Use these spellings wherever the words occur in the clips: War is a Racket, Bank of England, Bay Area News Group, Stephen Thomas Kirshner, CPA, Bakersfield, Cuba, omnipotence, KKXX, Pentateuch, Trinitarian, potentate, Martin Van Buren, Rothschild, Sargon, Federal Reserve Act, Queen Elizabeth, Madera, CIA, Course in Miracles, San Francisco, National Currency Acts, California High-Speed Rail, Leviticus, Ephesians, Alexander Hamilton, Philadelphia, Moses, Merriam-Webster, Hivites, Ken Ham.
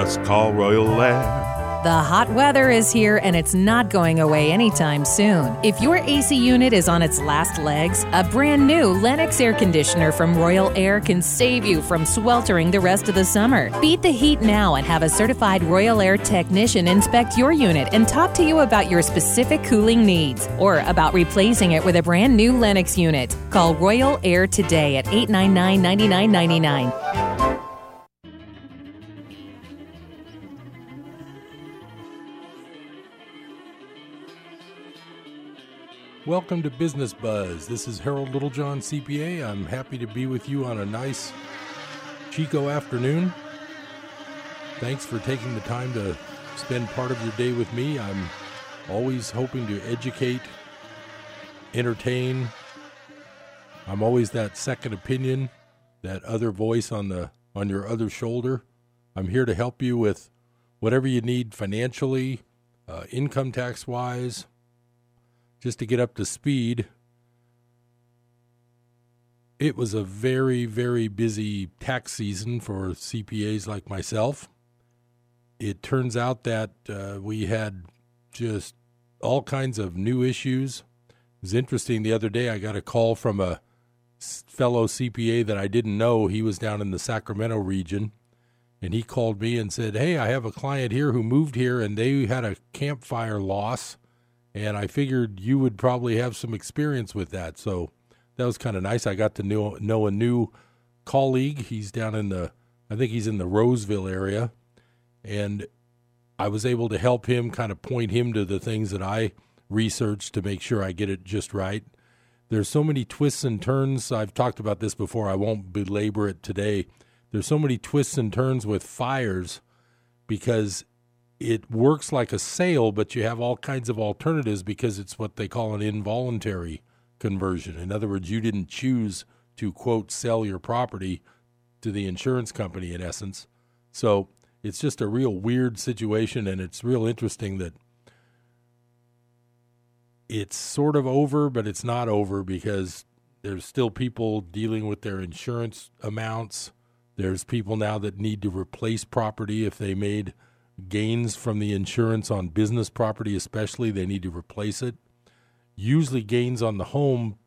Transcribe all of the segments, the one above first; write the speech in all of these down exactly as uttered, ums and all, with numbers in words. Just call Royal Air. The hot weather is here, and it's not going away anytime soon. If your A C unit is on its last legs, a brand new Lennox air conditioner from Royal Air can save you from sweltering the rest of the summer. Beat the heat now and have a certified Royal Air technician inspect your unit and talk to you about your specific cooling needs or about replacing it with a brand new Lennox unit. Call Royal Air today at eight nine nine, nine nine nine nine. Welcome to Business Buzz. This is Harold Littlejohn, C P A. I'm happy to be with you on a nice Chico afternoon. Thanks for taking the time to spend part of your day with me. I'm always hoping to educate, entertain. I'm always that second opinion, that other voice on the on your other shoulder. I'm here to help you with whatever you need financially, uh, income tax-wise, just to get up to speed. It was a very, very busy tax season for C P As like myself. It turns out that uh, we had just all kinds of new issues. It was interesting. The other day I got a call from a fellow C P A that I didn't know. He was down in the Sacramento region, and he called me and said, hey, I have a client here who moved here, and they had a campfire loss. And I figured you would probably have some experience with that. So that was kind of nice. I got to know, know a new colleague. He's down in the, I think he's in the Roseville area. And I was able to help him, kind of point him to the things that I researched to make sure I get it just right. There's so many twists and turns. I've talked about this before. I won't belabor it today. There's so many twists and turns with fires because it works like a sale, but you have all kinds of alternatives because it's what they call an involuntary conversion. In other words, you didn't choose to, quote, sell your property to the insurance company, in essence. So it's just a real weird situation, and it's real interesting that it's sort of over, but it's not over because there's still people dealing with their insurance amounts. There's people now that need to replace property if they made gains from the insurance on business property, especially. They need to replace it. Usually gains on the home,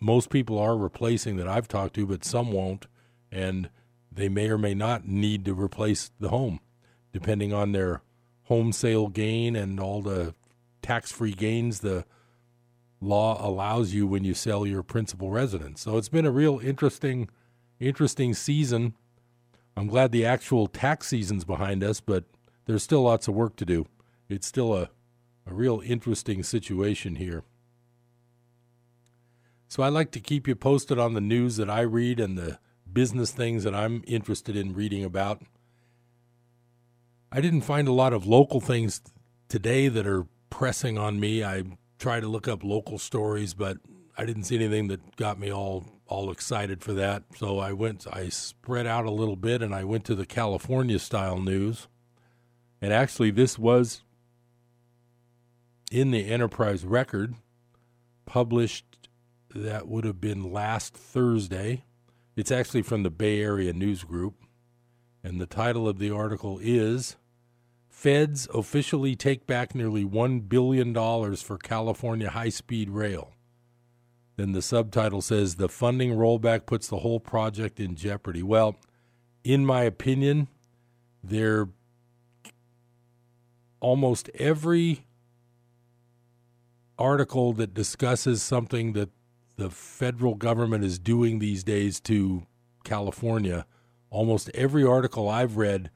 most people are replacing that I've talked to, but some won't, and they may or may not need to replace the home, depending on their home sale gain and all the tax-free gains the law allows you when you sell your principal residence. So it's been a real interesting, interesting season. I'm glad the actual tax season's behind us, but there's still lots of work to do. It's still a, a real interesting situation here. So I like to keep you posted on the news that I read and the business things that I'm interested in reading about. I didn't find a lot of local things today that are pressing on me. I try to look up local stories, but I didn't see anything that got me all, all excited for that. So I went, I spread out a little bit, and I went to the California-style news. And actually, this was in the Enterprise Record, published, that would have been last Thursday. It's actually from the Bay Area News Group. And the title of the article is, Feds Officially Take Back Nearly one billion dollars for California High-Speed Rail. Then the subtitle says, The Funding Rollback Puts the Whole Project in Jeopardy. Well, in my opinion, they're almost every article that discusses something that the federal government is doing these days to California, almost every article I've read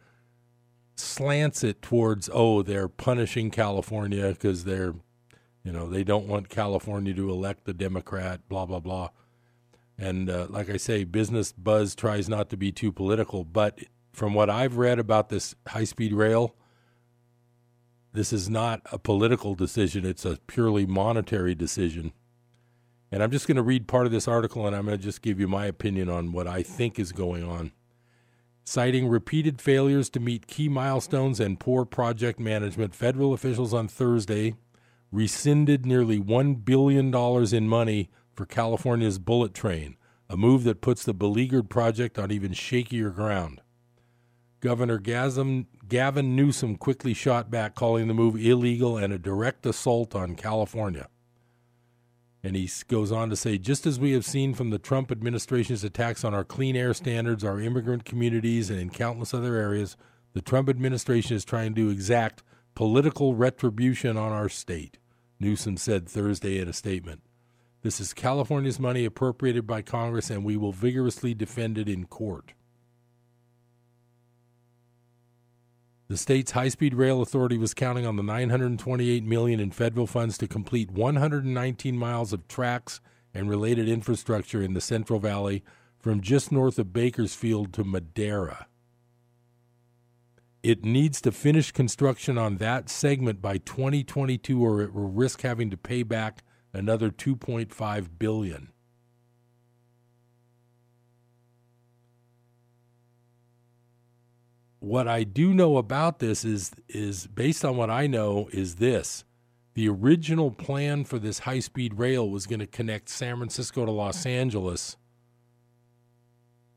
slants it towards, oh, they're punishing California because they're, you know, they don't want California to elect the Democrat, blah, blah, blah. And uh, like I say, Business Buzz tries not to be too political, but from what I've read about this high-speed rail, this is not a political decision. It's a purely monetary decision. And I'm just going to read part of this article, and I'm going to just give you my opinion on what I think is going on. Citing repeated failures to meet key milestones and poor project management, federal officials on Thursday rescinded nearly one billion dollars in money for California's bullet train, a move that puts the beleaguered project on even shakier ground. Governor Gavin Newsom quickly shot back, calling the move illegal and a direct assault on California. And he goes on to say, just as we have seen from the Trump administration's attacks on our clean air standards, our immigrant communities, and in countless other areas, the Trump administration is trying to exact political retribution on our state, Newsom said Thursday in a statement. This is California's money appropriated by Congress, and we will vigorously defend it in court. The state's high-speed rail authority was counting on the nine hundred twenty-eight million dollars in federal funds to complete one hundred nineteen miles of tracks and related infrastructure in the Central Valley from just north of Bakersfield to Madera. It needs to finish construction on that segment by twenty twenty-two, or it will risk having to pay back another two point five billion dollars. What I do know about this is, is based on what I know, is this. The original plan for this high-speed rail was going to connect San Francisco to Los Angeles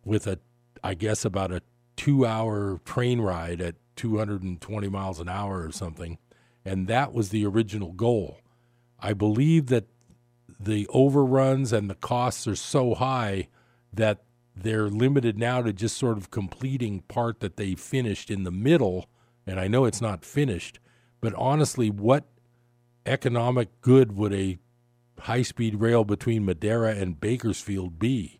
with, a, I guess, about a two-hour train ride at two hundred twenty miles an hour or something, and that was the original goal. I believe that the overruns and the costs are so high that they're limited now to just sort of completing part that they finished in the middle, and I know it's not finished, but honestly, what economic good would a high-speed rail between Madera and Bakersfield be?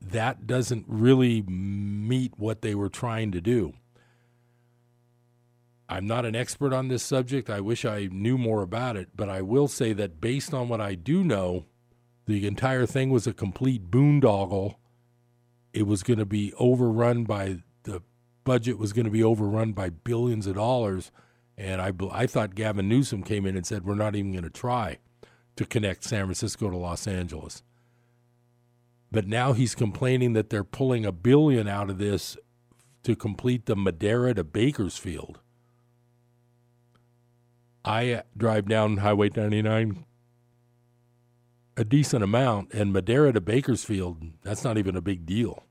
That doesn't really meet what they were trying to do. I'm not an expert on this subject. I wish I knew more about it, but I will say that based on what I do know, the entire thing was a complete boondoggle. It was going to be overrun by, the budget was going to be overrun by billions of dollars, and I, I thought Gavin Newsom came in and said, we're not even going to try to connect San Francisco to Los Angeles. But now he's complaining that they're pulling a billion out of this to complete the Madera to Bakersfield. I drive down Highway ninety-nine a decent amount, and Madera to Bakersfield, that's not even a big deal.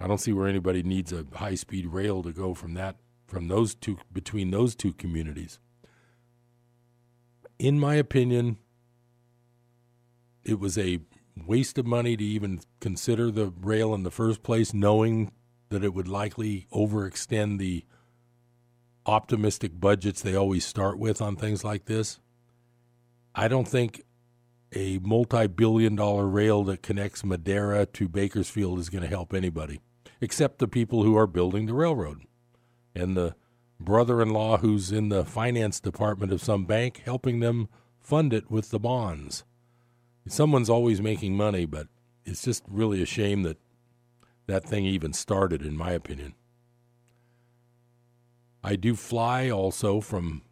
I don't see where anybody needs a high-speed rail to go from that, from those two, between those two communities. In my opinion, it was a waste of money to even consider the rail in the first place, knowing that it would likely overextend the optimistic budgets they always start with on things like this. I don't think a multi-billion dollar rail that connects Madera to Bakersfield is going to help anybody, except the people who are building the railroad. And the brother-in-law who's in the finance department of some bank helping them fund it with the bonds. Someone's always making money, but it's just really a shame that that thing even started, in my opinion. I do fly also from,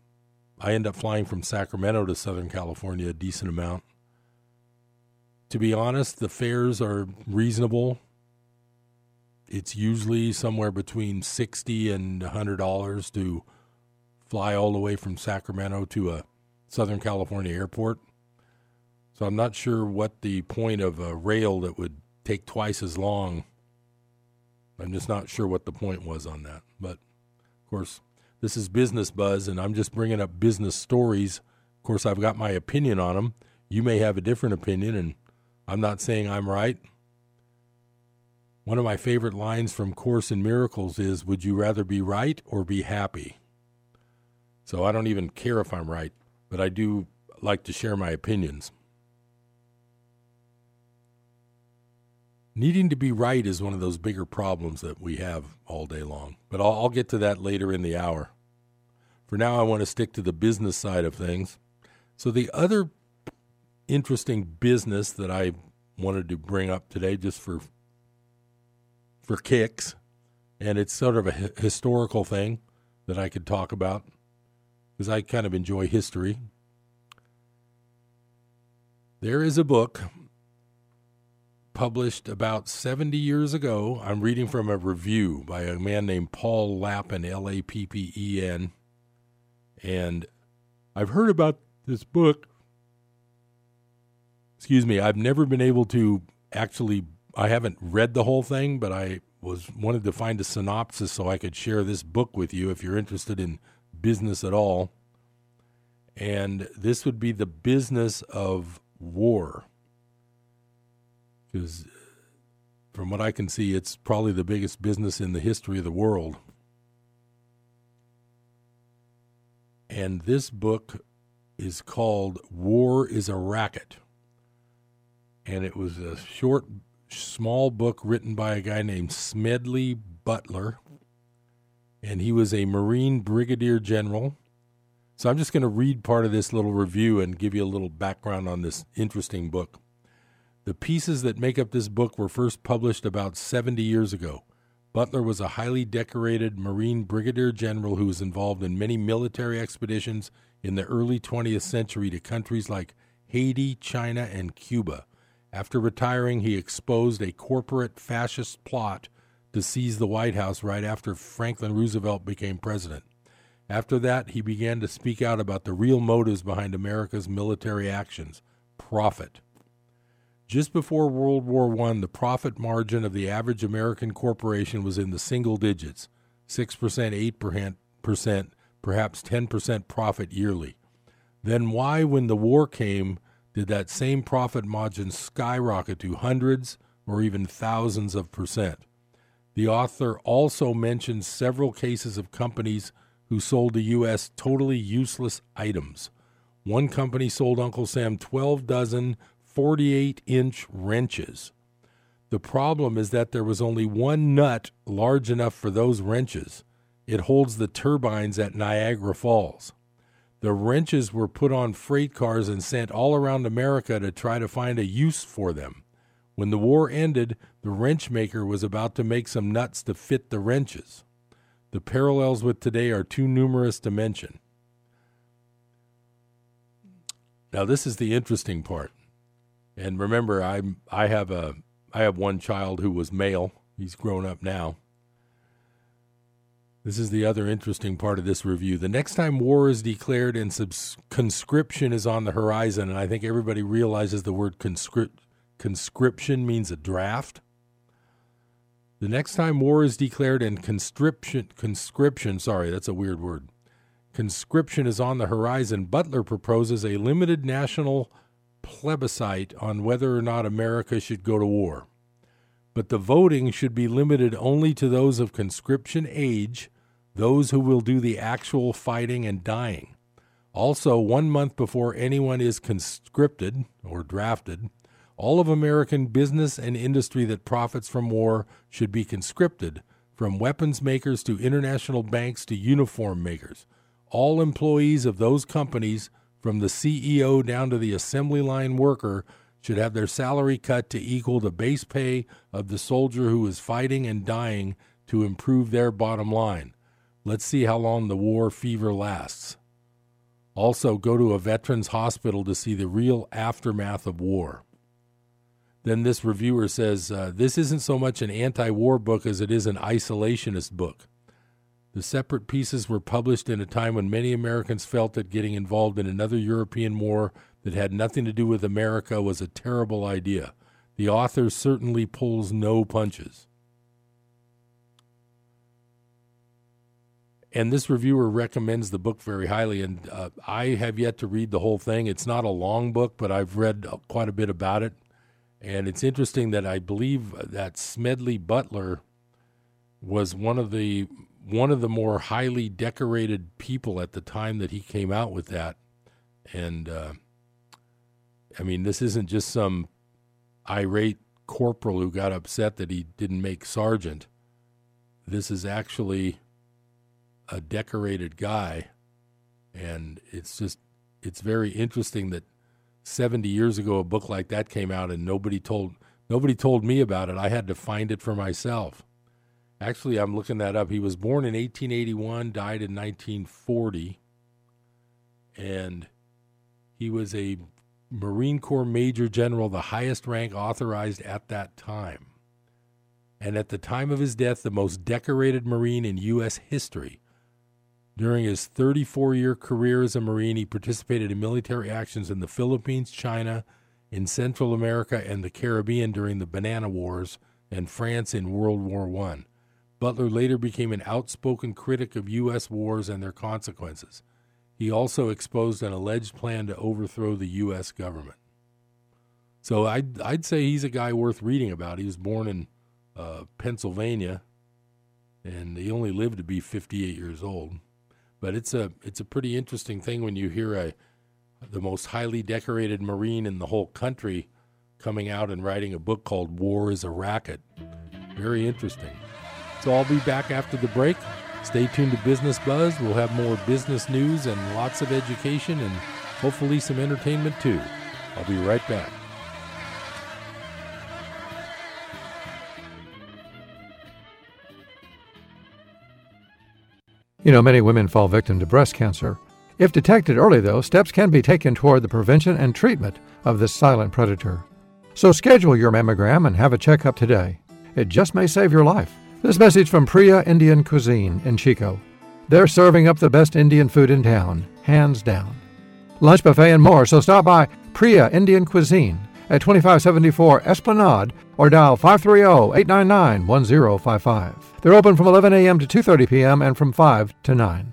I end up flying from Sacramento to Southern California a decent amount. To be honest, the fares are reasonable. It's usually somewhere between sixty dollars and one hundred dollars to fly all the way from Sacramento to a Southern California airport. So I'm not sure what the point of a rail that would take twice as long. I'm just not sure what the point was on that. But, of course, this is Business Buzz, and I'm just bringing up business stories. Of course, I've got my opinion on them. You may have a different opinion, and I'm not saying I'm right. One of my favorite lines from Course in Miracles is, would you rather be right or be happy? So I don't even care if I'm right, but I do like to share my opinions. Needing to be right is one of those bigger problems that we have all day long. But I'll, I'll get to that later in the hour. For now, I want to stick to the business side of things. So the other interesting business that I wanted to bring up today just for for kicks, and it's sort of a hi- historical thing that I could talk about because I kind of enjoy history. There is a book published about seventy years ago. I'm reading from a review by a man named Paul Lappen, L A P P E N. And I've heard about this book. Excuse me, I've never been able to actually, I haven't read the whole thing, but I was wanted to find a synopsis so I could share this book with you if you're interested in business at all. And this would be The Business of War. Because from what I can see, it's probably the biggest business in the history of the world. And this book is called War is a Racket. And it was a short, small book written by a guy named Smedley Butler. And he was a Marine Brigadier General. So I'm just going to read part of this little review and give you a little background on this interesting book. The pieces that make up this book were first published about seventy years ago. Butler was a highly decorated Marine Brigadier General who was involved in many military expeditions in the early twentieth century to countries like Haiti, China, and Cuba. After retiring, he exposed a corporate fascist plot to seize the White House right after Franklin Roosevelt became president. After that, he began to speak out about the real motives behind America's military actions: profit. Just before World War One, the profit margin of the average American corporation was in the single digits, six percent, eight percent, perhaps ten percent profit yearly. Then why, when the war came, did that same profit margin skyrocket to hundreds or even thousands of percent? The author also mentions several cases of companies who sold to U S totally useless items. One company sold Uncle Sam twelve dozen forty-eight inch wrenches. The problem is that there was only one nut large enough for those wrenches. It holds the turbines at Niagara Falls. The wrenches were put on freight cars and sent all around America to try to find a use for them. When the war ended, the wrench maker was about to make some nuts to fit the wrenches. The parallels with today are too numerous to mention. Now, this is the interesting part. And remember, I I have a I have one child who was male. He's grown up now. This is the other interesting part of this review. The next time war is declared and subs- conscription is on the horizon, and I think everybody realizes the word conscript conscription means a draft. The next time war is declared and conscription conscription, sorry, that's a weird word. Conscription is on the horizon. Butler proposes a limited national plebiscite on whether or not America should go to war. But the voting should be limited only to those of conscription age, those who will do the actual fighting and dying. Also, one month before anyone is conscripted or drafted, all of American business and industry that profits from war should be conscripted, from weapons makers to international banks to uniform makers. All employees of those companies, from the C E O down to the assembly line worker, should have their salary cut to equal the base pay of the soldier who is fighting and dying to improve their bottom line. Let's see how long the war fever lasts. Also, go to a veterans hospital to see the real aftermath of war. Then this reviewer says, uh, this isn't so much an anti-war book as it is an isolationist book. The separate pieces were published in a time when many Americans felt that getting involved in another European war that had nothing to do with America was a terrible idea. The author certainly pulls no punches. And this reviewer recommends the book very highly, and uh, I have yet to read the whole thing. It's not a long book, but I've read quite a bit about it. And it's interesting that I believe that Smedley Butler was one of the... one of the more highly decorated people at the time that he came out with that. And, uh, I mean, this isn't just some irate corporal who got upset that he didn't make sergeant. This is actually a decorated guy. And it's just, it's very interesting that seventy years ago, a book like that came out and nobody told, nobody told me about it. I had to find it for myself. Actually, I'm looking that up. He was born in eighteen eighty-one, died in nineteen forty, and he was a Marine Corps Major General, the highest rank authorized at that time. And at the time of his death, the most decorated Marine in U S history. During his thirty-four-year career as a Marine, he participated in military actions in the Philippines, China, in Central America, and the Caribbean during the Banana Wars and France in World War One. Butler later became an outspoken critic of U S wars and their consequences. He also exposed an alleged plan to overthrow the U S government. So I'd, I'd say he's a guy worth reading about. He was born in uh, Pennsylvania, and he only lived to be fifty-eight years old. But it's a it's a pretty interesting thing when you hear a the most highly decorated Marine in the whole country coming out and writing a book called War is a Racket. Very interesting. So I'll be back after the break. Stay tuned to Business Buzz. We'll have more business news and lots of education and hopefully some entertainment too. I'll be right back. You know, many women fall victim to breast cancer. If detected early, though, steps can be taken toward the prevention and treatment of this silent predator. So schedule your mammogram and have a checkup today. It just may save your life. This message from Priya Indian Cuisine in Chico. They're serving up the best Indian food in town, hands down. Lunch buffet and more, so stop by Priya Indian Cuisine at twenty-five seventy-four Esplanade or dial five three zero, eight nine nine, one zero five five. They're open from eleven a.m. to two thirty p.m. and from five to nine.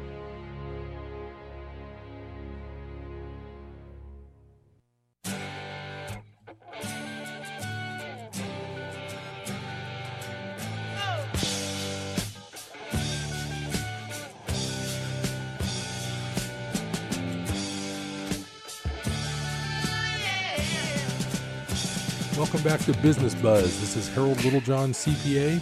Welcome back to Business Buzz. This is Harold Littlejohn, C P A.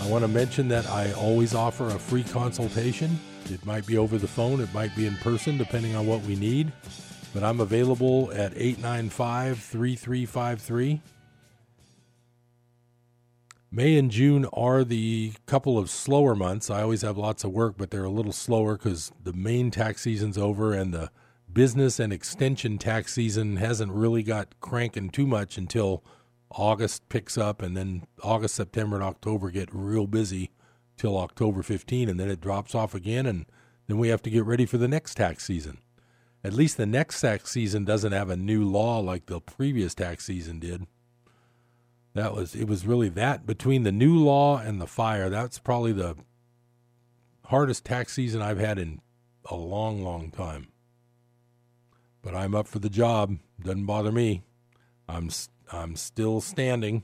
I want to mention that I always offer a free consultation. It might be over the phone, it might be in person, depending on what we need. But I'm available at eight nine five, three three five three. May and June are the couple of slower months. I always have lots of work, but they're a little slower because the main tax season's over and the business and extension tax season hasn't really got cranking too much until August picks up, and then August, September, and October get real busy till October fifteenth, and then it drops off again, and then we have to get ready for the next tax season. At least the next tax season doesn't have a new law like the previous tax season did. That was, it was really that between the new law and the fire. That's probably the hardest tax season I've had in a long, long time. But I'm up for the job. Doesn't bother me. I'm I'm still standing,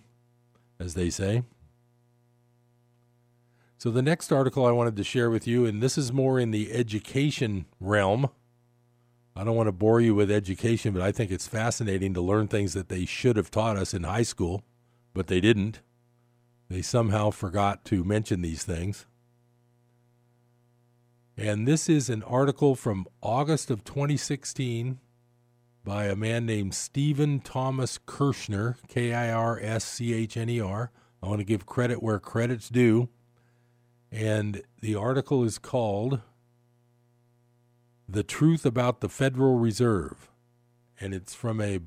as they say. So the next article I wanted to share with you, and this is more in the education realm. I don't want to bore you with education, but I think it's fascinating to learn things that they should have taught us in high school, but they didn't. They somehow forgot to mention these things. And this is an article from August of twenty sixteen by a man named Stephen Thomas Kirshner, K I R S C H N E R. I want to give credit where credit's due. And the article is called The Truth About the Federal Reserve. And it's from a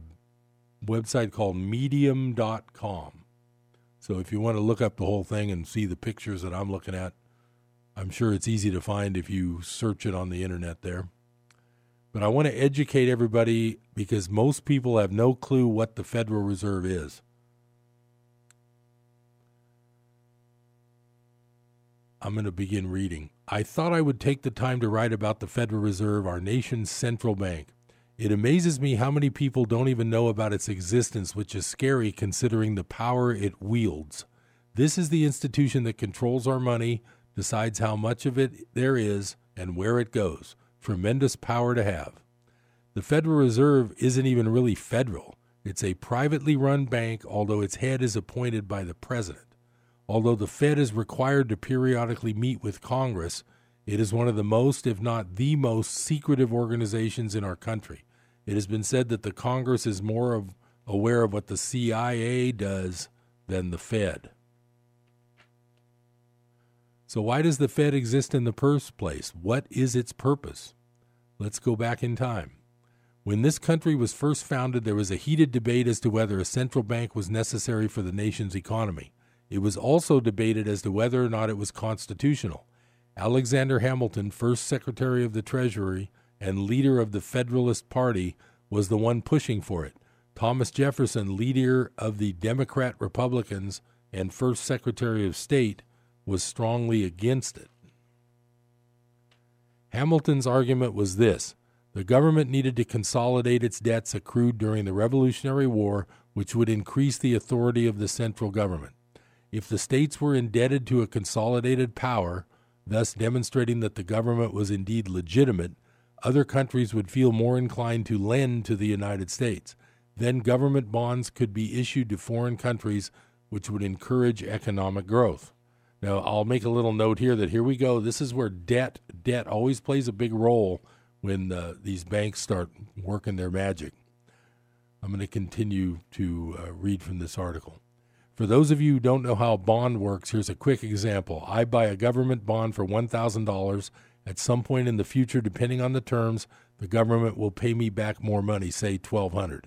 website called medium dot com. So if you want to look up the whole thing and see the pictures that I'm looking at, I'm sure it's easy to find if you search it on the internet there. But I want to educate everybody because most people have no clue what the Federal Reserve is. I'm going to begin reading. I thought I would take the time to write about the Federal Reserve, our nation's central bank. It amazes me how many people don't even know about its existence, which is scary considering the power it wields. This is the institution that controls our money, decides how much of it there is and where it goes. Tremendous power to have. The Federal Reserve isn't even really federal. It's a privately run bank, although its head is appointed by the president. Although the Fed is required to periodically meet with Congress, it is one of the most, if not the most, secretive organizations in our country. It has been said that the Congress is more of aware of what the C I A does than the Fed. So why does the Fed exist in the first place? What is its purpose? Let's go back in time. When this country was first founded, there was a heated debate as to whether a central bank was necessary for the nation's economy. It was also debated as to whether or not it was constitutional. Alexander Hamilton, first Secretary of the Treasury and leader of the Federalist Party, was the one pushing for it. Thomas Jefferson, leader of the Democrat Republicans and first Secretary of State, was strongly against it. Hamilton's argument was this: the government needed to consolidate its debts accrued during the Revolutionary War, which would increase the authority of the central government. If the states were indebted to a consolidated power, thus demonstrating that the government was indeed legitimate, other countries would feel more inclined to lend to the United States. Then government bonds could be issued to foreign countries, which would encourage economic growth. Now, I'll make a little note here that here we go. This is where debt, debt always plays a big role when uh, these banks start working their magic. I'm going to continue to uh, read from this article. For those of you who don't know how a bond works, here's a quick example. I buy a government bond for one thousand dollars. At some point in the future, depending on the terms, the government will pay me back more money, say twelve hundred dollars.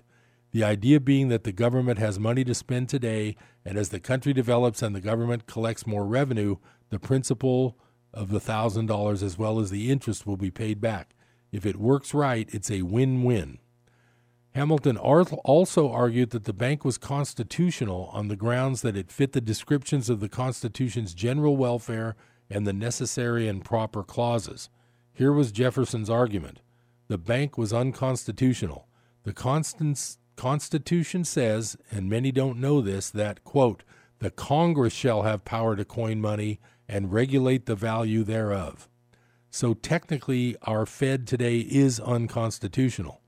The idea being that the government has money to spend today, and as the country develops and the government collects more revenue, the principal of the one thousand dollars as well as the interest will be paid back. If it works right, it's a win-win. Hamilton also argued that the bank was constitutional on the grounds that it fit the descriptions of the Constitution's general welfare and the necessary and proper clauses. Here was Jefferson's argument. The bank was unconstitutional. The Constance Constitution says, and many don't know this, that, quote, the Congress shall have power to coin money and regulate the value thereof. So technically, our Fed today is unconstitutional.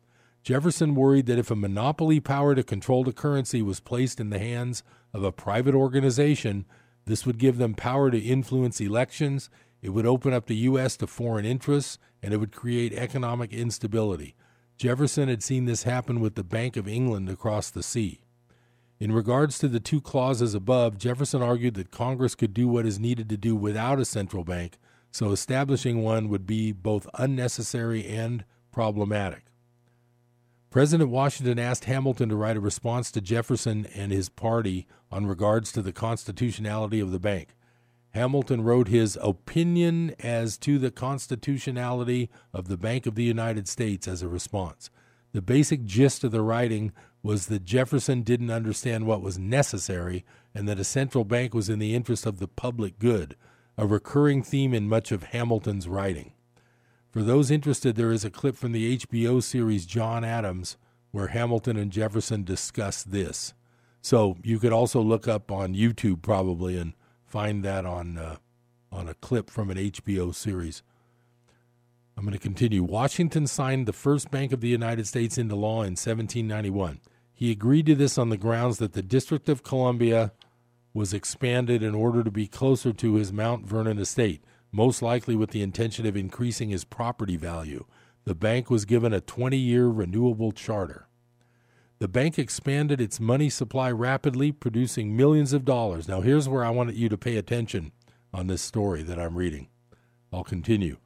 Jefferson worried that if a monopoly power to control the currency was placed in the hands of a private organization, this would give them power to influence elections, it would open up the U S to foreign interests, and it would create economic instability. Jefferson had seen this happen with the Bank of England across the sea. In regards to the two clauses above, Jefferson argued that Congress could do what is needed to do without a central bank, so establishing one would be both unnecessary and problematic. President Washington asked Hamilton to write a response to Jefferson and his party on regards to the constitutionality of the bank. Hamilton wrote his opinion as to the constitutionality of the Bank of the United States as a response. The basic gist of the writing was that Jefferson didn't understand what was necessary and that a central bank was in the interest of the public good, a recurring theme in much of Hamilton's writing. For those interested, there is a clip from the H B O series John Adams where Hamilton and Jefferson discuss this. So you could also look up on YouTube probably and find that on uh, on a clip from an H B O series. I'm going to continue. Washington signed the first Bank of the United States into law in seventeen ninety-one. He agreed to this on the grounds that the District of Columbia was expanded in order to be closer to his Mount Vernon estate, most likely with the intention of increasing his property value. The bank was given a twenty-year renewable charter. The bank expanded its money supply rapidly, producing millions of dollars. Now, here's where I wanted you to pay attention on this story that I'm reading. I'll continue.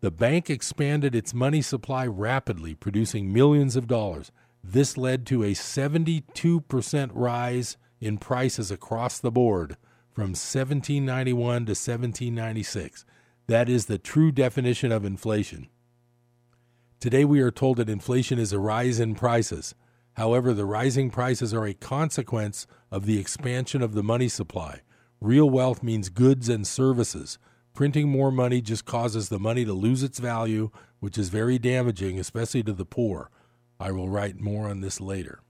The bank expanded its money supply rapidly, producing millions of dollars. This led to a seventy-two percent rise in prices across the board from seventeen ninety-one to seventeen ninety-six. That is the true definition of inflation. Today, we are told that inflation is a rise in prices. However, the rising prices are a consequence of the expansion of the money supply. Real wealth means goods and services. Printing more money just causes the money to lose its value, which is very damaging, especially to the poor. I will write more on this later.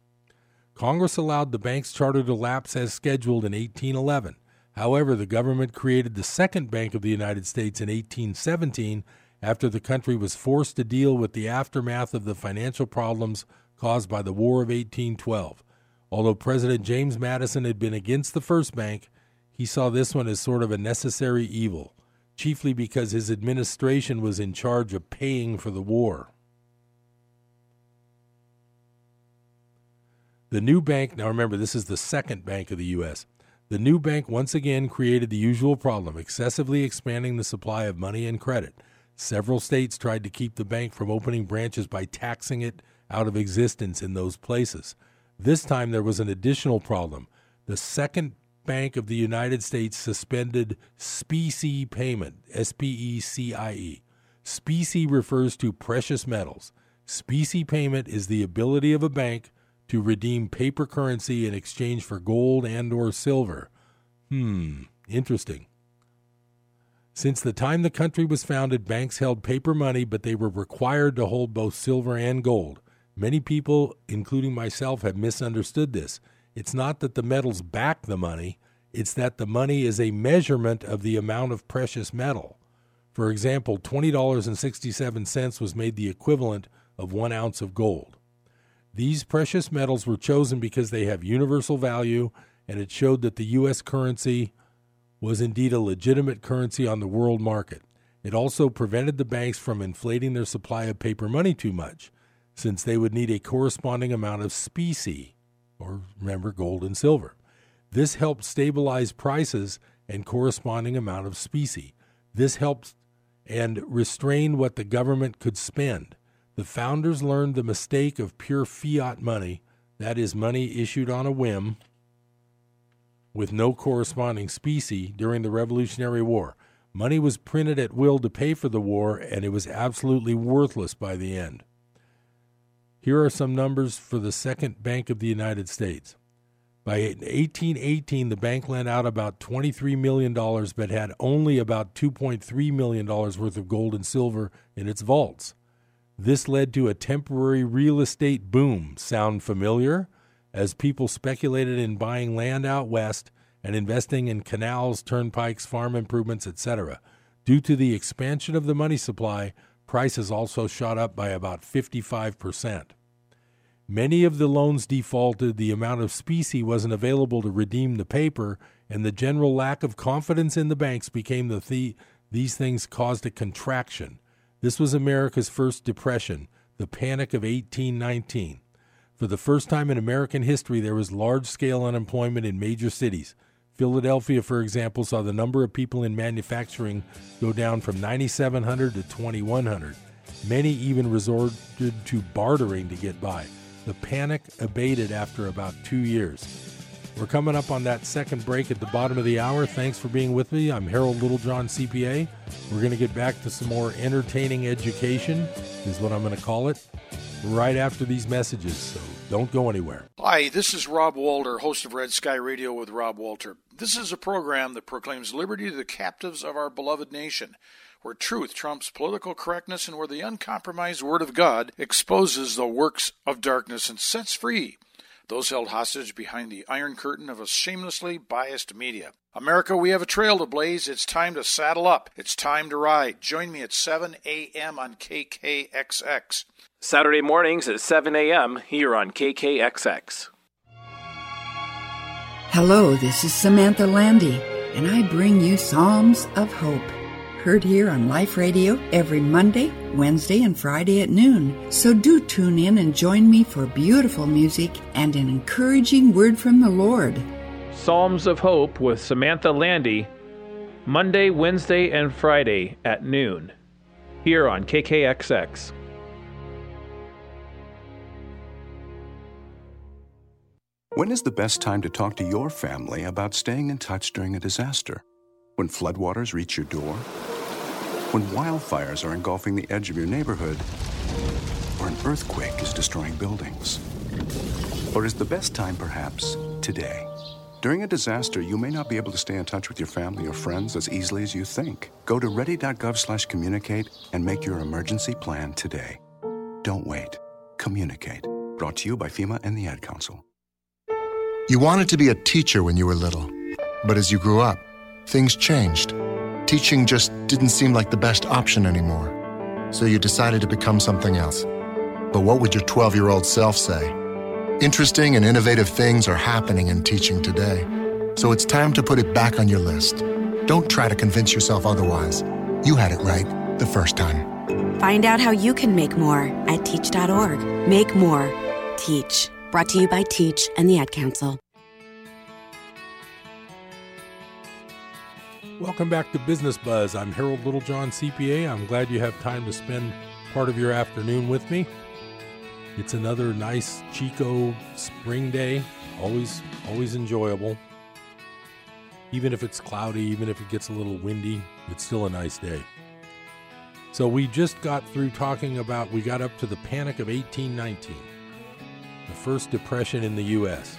Congress allowed the bank's charter to lapse as scheduled in eighteen eleven. However, the government created the Second Bank of the United States in eighteen seventeen after the country was forced to deal with the aftermath of the financial problems caused by the War of eighteen twelve. Although President James Madison had been against the first bank, he saw this one as sort of a necessary evil, chiefly because his administration was in charge of paying for the war. The new bank, now remember, this is the Second Bank of the U S The new bank once again created the usual problem, excessively expanding the supply of money and credit. Several states tried to keep the bank from opening branches by taxing it out of existence in those places. This time there was an additional problem. The Second Bank of the United States suspended specie payment, S P E C I E. Specie refers to precious metals. Specie payment is the ability of a bank to redeem paper currency in exchange for gold and or silver. Hmm, interesting. Since the time the country was founded, banks held paper money, but they were required to hold both silver and gold. Many people, including myself, have misunderstood this. It's not that the metals back the money, it's that the money is a measurement of the amount of precious metal. For example, twenty dollars and sixty-seven cents was made the equivalent of one ounce of gold. These precious metals were chosen because they have universal value, and it showed that the U S currency was indeed a legitimate currency on the world market. It also prevented the banks from inflating their supply of paper money too much, since they would need a corresponding amount of specie, or remember, gold and silver. This helped stabilize prices and corresponding amount of specie. This helped and restrained what the government could spend. The founders learned the mistake of pure fiat money, that is, money issued on a whim with no corresponding specie, during the Revolutionary War. Money was printed at will to pay for the war, and it was absolutely worthless by the end. Here are some numbers for the Second Bank of the United States. By eighteen eighteen, the bank lent out about twenty-three million dollars, but had only about two point three million dollars worth of gold and silver in its vaults. This led to a temporary real estate boom, sound familiar, as people speculated in buying land out west and investing in canals, turnpikes, farm improvements, et cetera. Due to the expansion of the money supply, prices also shot up by about fifty-five percent. Many of the loans defaulted, the amount of specie wasn't available to redeem the paper, and the general lack of confidence in the banks became the th- these things caused a contraction. This was America's first depression, the Panic of eighteen nineteen. For the first time in American history, there was large-scale unemployment in major cities. Philadelphia, for example, saw the number of people in manufacturing go down from nine thousand seven hundred to two thousand one hundred. Many even resorted to bartering to get by. The panic abated after about two years. We're coming up on that second break at the bottom of the hour. Thanks for being with me. I'm Harold Littlejohn, C P A. We're going to get back to some more entertaining education, is what I'm going to call it, right after these messages. So don't go anywhere. Hi, this is Rob Walter, host of Red Sky Radio with Rob Walter. This is a program that proclaims liberty to the captives of our beloved nation, where truth trumps political correctness and where the uncompromised Word of God exposes the works of darkness and sets free those held hostage behind the iron curtain of a shamelessly biased media. America, we have a trail to blaze. It's time to saddle up. It's time to ride. Join me at seven a.m. on K K X X. Saturday mornings at seven a.m. here on K K X X. Hello, this is Samantha Landy, and I bring you Psalms of Hope. Heard here on Life Radio every Monday, Wednesday, and Friday at noon. So do tune in and join me for beautiful music and an encouraging word from the Lord. Psalms of Hope with Samantha Landy, Monday, Wednesday, and Friday at noon, here on K K X X. When is the best time to talk to your family about staying in touch during a disaster? When floodwaters reach your door? When wildfires are engulfing the edge of your neighborhood, or an earthquake is destroying buildings? Or is the best time perhaps today? During a disaster, you may not be able to stay in touch with your family or friends as easily as you think. Go to ready dot gov slash communicate and make your emergency plan today. Don't wait. Communicate. Brought to you by FEMA and the Ad Council. You wanted to be a teacher when you were little, but as you grew up, things changed. Teaching just didn't seem like the best option anymore, so you decided to become something else. But what would your twelve-year-old self say? Interesting and innovative things are happening in teaching today, so it's time to put it back on your list. Don't try to convince yourself otherwise. You had it right the first time. Find out how you can make more at teach dot org. Make more. Teach. Brought to you by Teach and the Ad Council. Welcome back to Business Buzz. I'm Harold Littlejohn, C P A. I'm glad you have time to spend part of your afternoon with me. It's another nice Chico spring day. Always, always enjoyable. Even if it's cloudy, even if it gets a little windy, it's still a nice day. So we just got through talking about, we got up to the Panic of eighteen nineteen, the first depression in the U S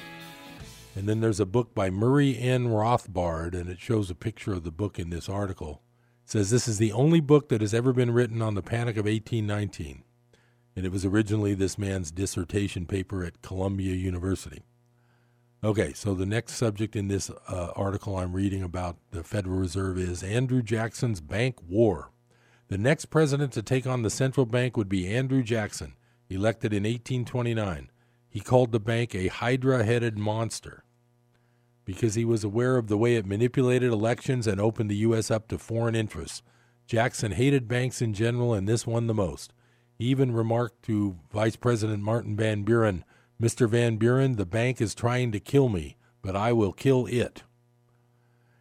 And then there's a book by Murray N. Rothbard, and it shows a picture of the book in this article. It says this is the only book that has ever been written on the Panic of eighteen nineteen. And it was originally this man's dissertation paper at Columbia University. Okay, so the next subject in this uh, article I'm reading about the Federal Reserve is Andrew Jackson's Bank War. The next president to take on the central bank would be Andrew Jackson, elected in eighteen twenty-nine. He called the bank a hydra-headed monster because he was aware of the way it manipulated elections and opened the U S up to foreign interests. Jackson hated banks in general, and this one the most. He even remarked to Vice President Martin Van Buren, "Mister Van Buren, the bank is trying to kill me, but I will kill it."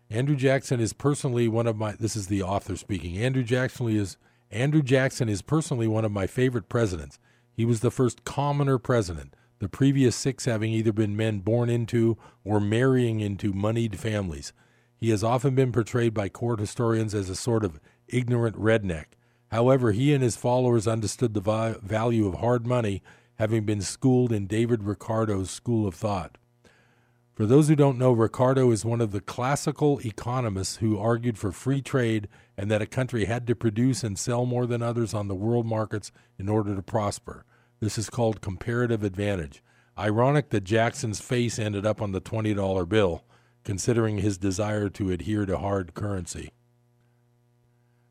Andrew Jackson is personally one of my, this is the author speaking, Andrew Jackson is, Andrew Jackson is personally one of my favorite presidents. He was the first commoner president, the previous six having either been men born into or marrying into moneyed families. He has often been portrayed by court historians as a sort of ignorant redneck. However, he and his followers understood the vi- value of hard money, having been schooled in David Ricardo's school of thought. For those who don't know, Ricardo is one of the classical economists who argued for free trade and that a country had to produce and sell more than others on the world markets in order to prosper. This is called comparative advantage. Ironic that Jackson's face ended up on the twenty dollar bill, considering his desire to adhere to hard currency.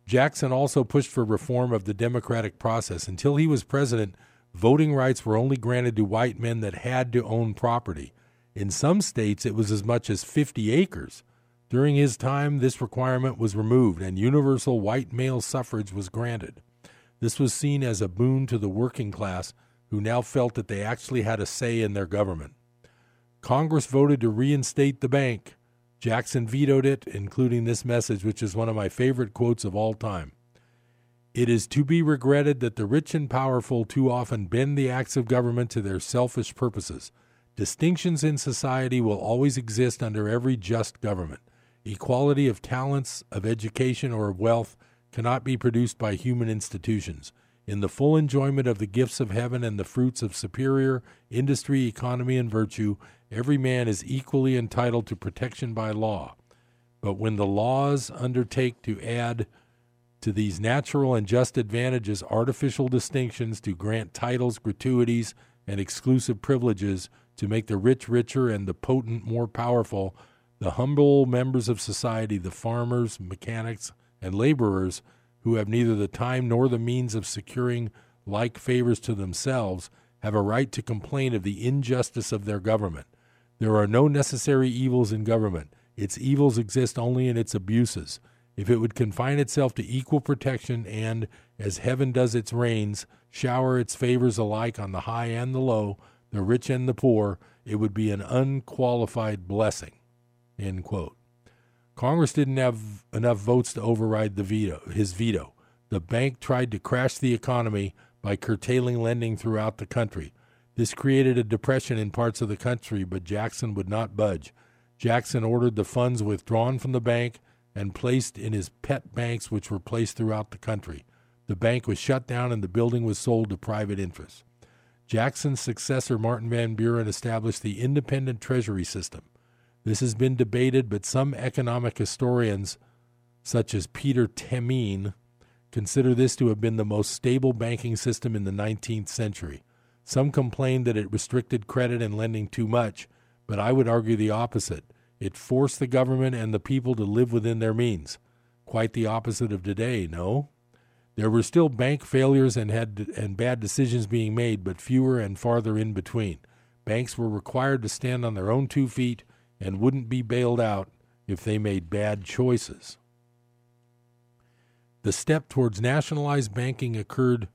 Jackson also pushed for reform of the democratic process. Until he was president, voting rights were only granted to white men that had to own property. In some states, it was as much as fifty acres. During his time, this requirement was removed, and universal white male suffrage was granted. This was seen as a boon to the working class, who now felt that they actually had a say in their government. Congress voted to reinstate the bank. Jackson vetoed it, including this message, which is one of my favorite quotes of all time. "It is to be regretted that the rich and powerful too often bend the acts of government to their selfish purposes. Distinctions in society will always exist under every just government. Equality of talents, of education, or of wealth cannot be produced by human institutions. In the full enjoyment of the gifts of heaven and the fruits of superior industry, economy, and virtue, every man is equally entitled to protection by law. But when the laws undertake to add to these natural and just advantages artificial distinctions, to grant titles, gratuities, and exclusive privileges, to make the rich richer and the potent more powerful, the humble members of society, the farmers, mechanics, and laborers, who have neither the time nor the means of securing like favors to themselves, have a right to complain of the injustice of their government. There are no necessary evils in government. Its evils exist only in its abuses. If it would confine itself to equal protection and, as heaven does its rains, shower its favors alike on the high and the low, the rich and the poor, it would be an unqualified blessing." End quote. Congress didn't have enough votes to override the veto, his veto. The bank tried to crash the economy by curtailing lending throughout the country. This created a depression in parts of the country, but Jackson would not budge. Jackson ordered the funds withdrawn from the bank and placed in his pet banks, which were placed throughout the country. The bank was shut down and the building was sold to private interests. Jackson's successor, Martin Van Buren, established the independent treasury system. This has been debated, but some economic historians, such as Peter Temmin, consider this to have been the most stable banking system in the nineteenth century. Some complained that it restricted credit and lending too much, But I would argue the opposite. It forced the government and the people to live within their means. Quite the opposite of today, no? There were still bank failures and had and bad decisions being made, but fewer and farther in between. Banks were required to stand on their own two feet and wouldn't be bailed out if they made bad choices. The step towards nationalized banking occurred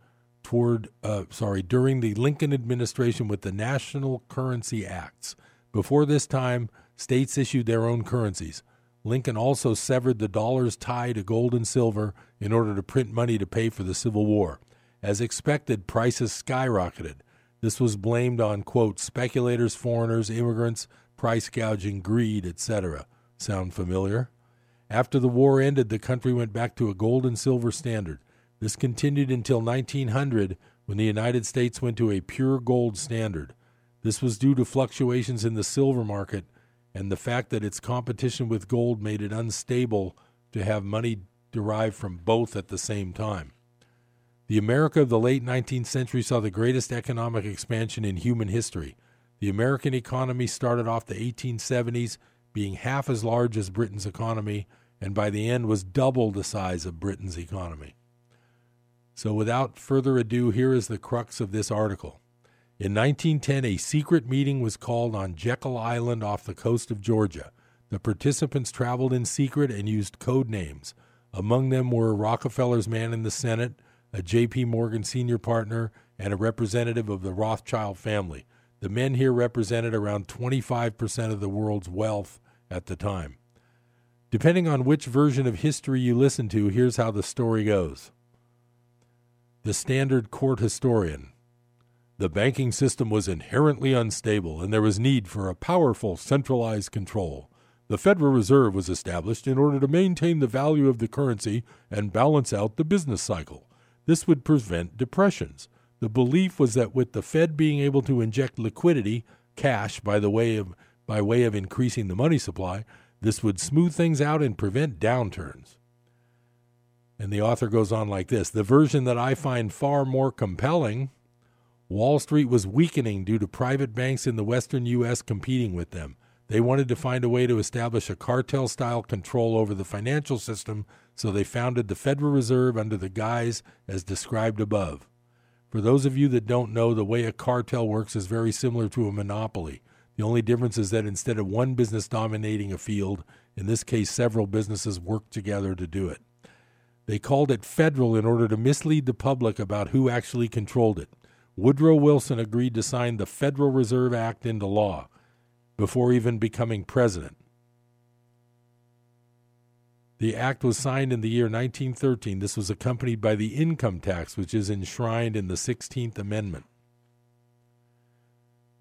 toward, uh, sorry, during the Lincoln administration with the National Currency Acts. Before this time, states issued their own currencies. Lincoln also severed the dollar's tie to gold and silver in order to print money to pay for the Civil War. As expected, prices skyrocketed. This was blamed on, quote, speculators, foreigners, immigrants, price gouging, greed, et cetera. Sound familiar? After the war ended, the country went back to a gold and silver standard. This continued until nineteen hundred, when the United States went to a pure gold standard. This was due to fluctuations in the silver market and the fact that its competition with gold made it unstable to have money derived from both at the same time. The America of the late nineteenth century saw the greatest economic expansion in human history. The American economy started off the eighteen seventies being half as large as Britain's economy, and by the end was double the size of Britain's economy. So without further ado, here is the crux of this article. In nineteen ten, a secret meeting was called on Jekyll Island off the coast of Georgia. The participants traveled in secret and used code names. Among them were Rockefeller's man in the Senate, a J P Morgan senior partner, and a representative of the Rothschild family. The men here represented around twenty-five percent of the world's wealth at the time. Depending on which version of history you listen to, here's how the story goes. The Standard Court Historian. The banking system was inherently unstable, and there was need for a powerful centralized control. The Federal Reserve was established in order to maintain the value of the currency and balance out the business cycle. This would prevent depressions. The belief was that with the Fed being able to inject liquidity, cash, by the way of by way of increasing the money supply, this would smooth things out and prevent downturns. And the author goes on like this. The version that I find far more compelling: Wall Street was weakening due to private banks in the western U S competing with them. They wanted to find a way to establish a cartel-style control over the financial system, so they founded the Federal Reserve under the guise as described above. For those of you that don't know, the way a cartel works is very similar to a monopoly. The only difference is that instead of one business dominating a field, in this case several businesses work together to do it. They called it federal in order to mislead the public about who actually controlled it. Woodrow Wilson agreed to sign the Federal Reserve Act into law before even becoming president. The act was signed in the year nineteen thirteen. This was accompanied by the income tax, which is enshrined in the sixteenth Amendment.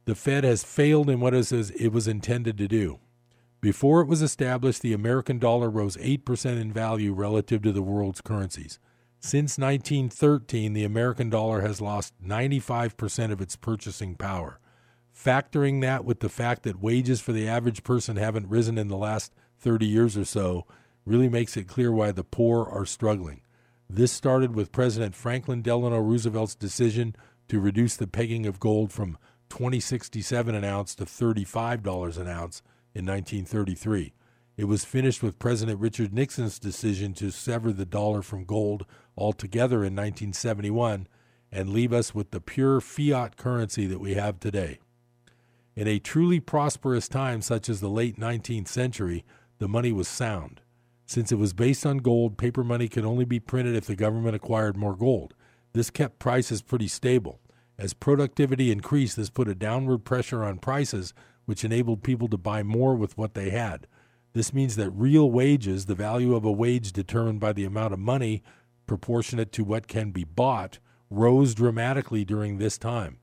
The Fed has failed in what it was intended to do. Before it was established, the American dollar rose eight percent in value relative to the world's currencies. Since nineteen thirteen, the American dollar has lost ninety-five percent of its purchasing power. Factoring that with the fact that wages for the average person haven't risen in the last thirty years or so really makes it clear why the poor are struggling. This started with President Franklin Delano Roosevelt's decision to reduce the pegging of gold from twenty dollars and sixty-seven cents an ounce to thirty-five dollars an ounce in nineteen thirty-three. It was finished with President Richard Nixon's decision to sever the dollar from gold altogether in nineteen seventy-one and leave us with the pure fiat currency that we have today. In a truly prosperous time such as the late nineteenth century, the money was sound. Since it was based on gold, paper money could only be printed if the government acquired more gold. This kept prices pretty stable. As productivity increased, this put a downward pressure on prices, which enabled people to buy more with what they had. This means that real wages, the value of a wage determined by the amount of money proportionate to what can be bought, rose dramatically during this time.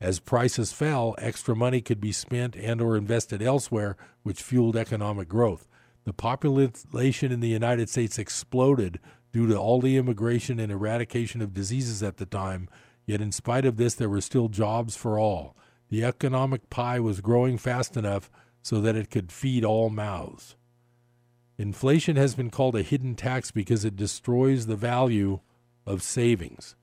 As prices fell, extra money could be spent and or invested elsewhere, which fueled economic growth. The population in the United States exploded due to all the immigration and eradication of diseases at the time, yet in spite of this, there were still jobs for all. The economic pie was growing fast enough so that it could feed all mouths. Inflation has been called a hidden tax because it destroys the value of savings.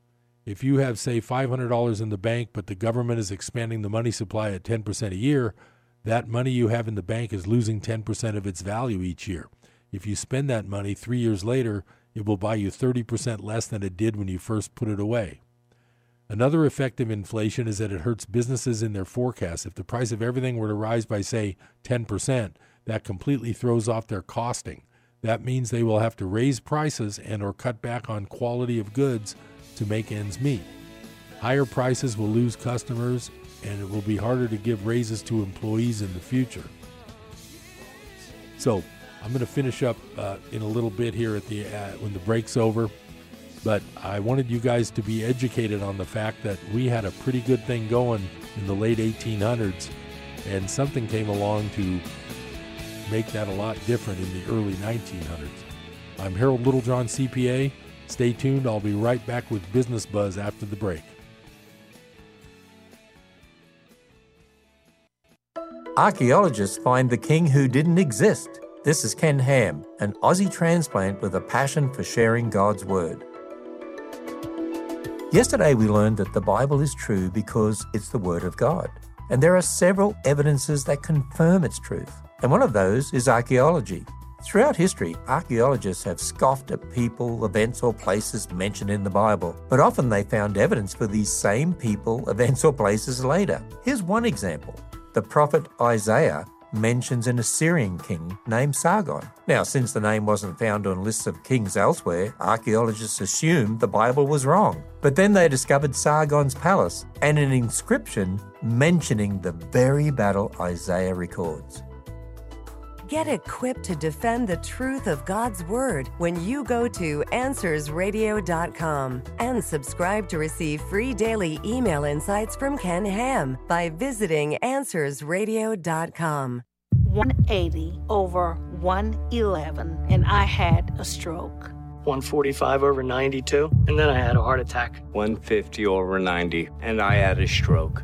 If you have, say, five hundred dollars in the bank, but the government is expanding the money supply at ten percent a year, that money you have in the bank is losing ten percent of its value each year. If you spend that money three years later, it will buy you thirty percent less than it did when you first put it away. Another effect of inflation is that it hurts businesses in their forecasts. If the price of everything were to rise by, say, ten percent, that completely throws off their costing. That means they will have to raise prices and or cut back on quality of goods to make ends meet. Higher prices will lose customers, and it will be harder to give raises to employees in the future. So I'm going to finish up uh, in a little bit here at the uh, when the break's over, but I wanted you guys to be educated on the fact that we had a pretty good thing going in the late eighteen hundreds, and something came along to make that a lot different in the early nineteen hundreds. I'm Harold Littlejohn, C P A. Stay tuned. I'll be right back with Business Buzz after the break. Archaeologists find the king who didn't exist. This is Ken Ham, an Aussie transplant with a passion for sharing God's word. Yesterday we learned that the Bible is true because it's the word of God, and there are several evidences that confirm its truth. And one of those is archaeology. Throughout history, archaeologists have scoffed at people, events, or places mentioned in the Bible, but often they found evidence for these same people, events, or places later. Here's one example. The prophet Isaiah mentions an Assyrian king named Sargon. Now, since the name wasn't found on lists of kings elsewhere, archaeologists assumed the Bible was wrong. But then they discovered Sargon's palace and an inscription mentioning the very battle Isaiah records. Get equipped to defend the truth of God's Word when you go to answers radio dot com and subscribe to receive free daily email insights from Ken Ham by visiting answers radio dot com. one eighty over one eleven, and I had a stroke. one forty-five over ninety-two, and then I had a heart attack. one fifty over ninety, and I had a stroke.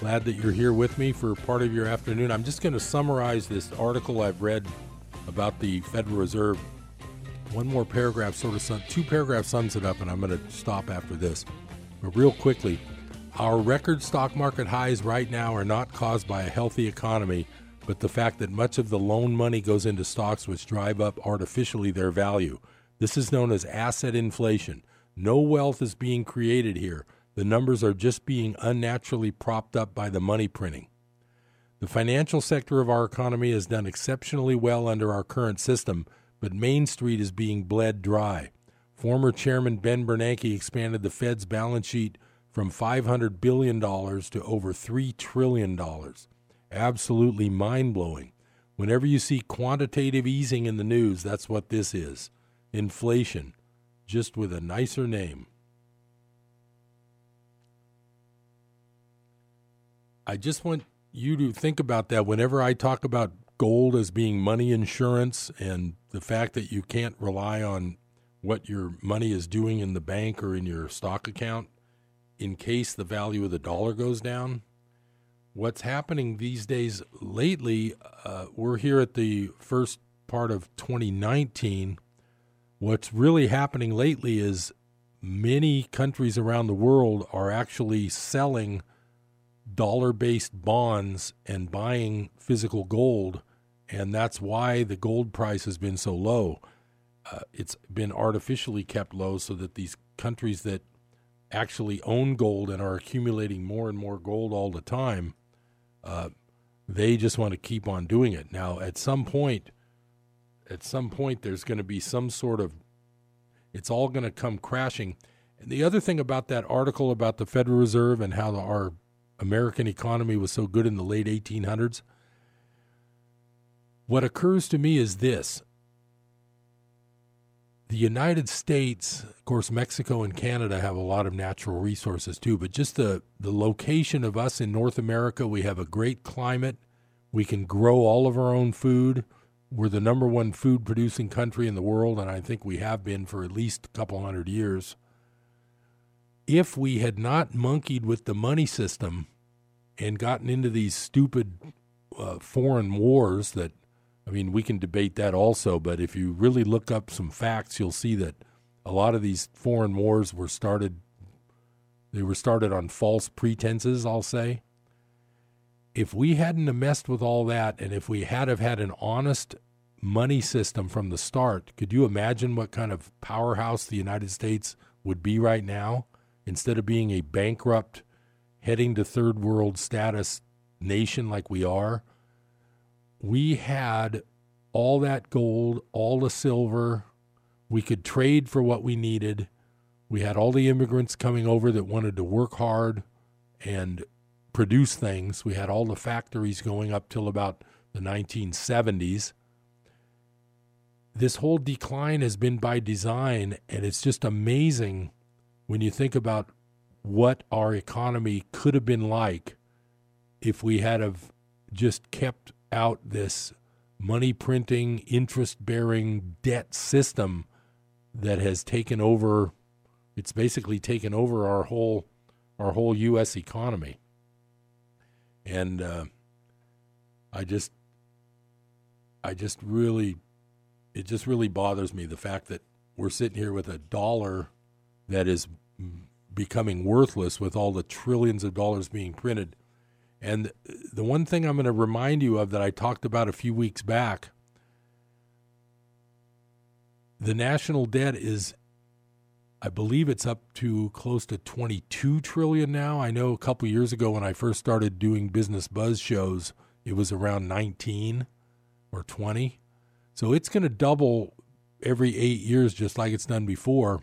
Glad that you're here with me for part of your afternoon. I'm just going to summarize this article I've read about the Federal Reserve. One more paragraph, sort of sum, two paragraphs sums it up, and I'm going to stop after this. But real quickly, our record stock market highs right now are not caused by a healthy economy, but the fact that much of the loan money goes into stocks which drive up artificially their value. This is known as asset inflation. No wealth is being created here. The numbers are just being unnaturally propped up by the money printing. The financial sector of our economy has done exceptionally well under our current system, but Main Street is being bled dry. Former Chairman Ben Bernanke expanded the Fed's balance sheet from five hundred billion dollars to over three trillion dollars. Absolutely mind-blowing. Whenever you see quantitative easing in the news, that's what this is. Inflation, just with a nicer name. I just want you to think about that whenever I talk about gold as being money insurance and the fact that you can't rely on what your money is doing in the bank or in your stock account in case the value of the dollar goes down. What's happening these days lately, uh, we're here at the first part of twenty nineteen. What's really happening lately is many countries around the world are actually selling dollar-based bonds and buying physical gold, and that's why the gold price has been so low. Uh, it's been artificially kept low so that these countries that actually own gold and are accumulating more and more gold all the time, uh, they just want to keep on doing it. Now, at some point, at some point, there's going to be some sort of, it's all going to come crashing. And the other thing about that article about the Federal Reserve and how the, our American economy was so good in the late eighteen hundreds. What occurs to me is this. The United States, of course, Mexico and Canada have a lot of natural resources too, but just the, the location of us in North America, we have a great climate. We can grow all of our own food. We're the number one food-producing country in the world, and I think we have been for at least a couple hundred years. If we had not monkeyed with the money system and gotten into these stupid uh, foreign wars that, I mean, we can debate that also, but if you really look up some facts, you'll see that a lot of these foreign wars were started, they were started on false pretenses, I'll say. If we hadn't have messed with all that, and if we had have had an honest money system from the start, could you imagine what kind of powerhouse the United States would be right now? Instead of being a bankrupt, heading to third world status nation like we are, we had all that gold, all the silver. We could trade for what we needed. We had all the immigrants coming over that wanted to work hard and produce things. We had all the factories going up till about the nineteen seventies. This whole decline has been by design, and it's just amazing when you think about what our economy could have been like if we had have just kept out this money printing, interest-bearing debt system that has taken over. It's basically taken over our whole our whole U S economy. And uh, I just, I just really, it just really bothers me, the fact that we're sitting here with a dollar that is becoming worthless with all the trillions of dollars being printed. And the one thing I'm going to remind you of that I talked about a few weeks back, the national debt is, I believe it's up to close to twenty-two trillion now. I know a couple of years ago when I first started doing Business Buzz shows, it was around nineteen or twenty. So it's going to double every eight years just like it's done before.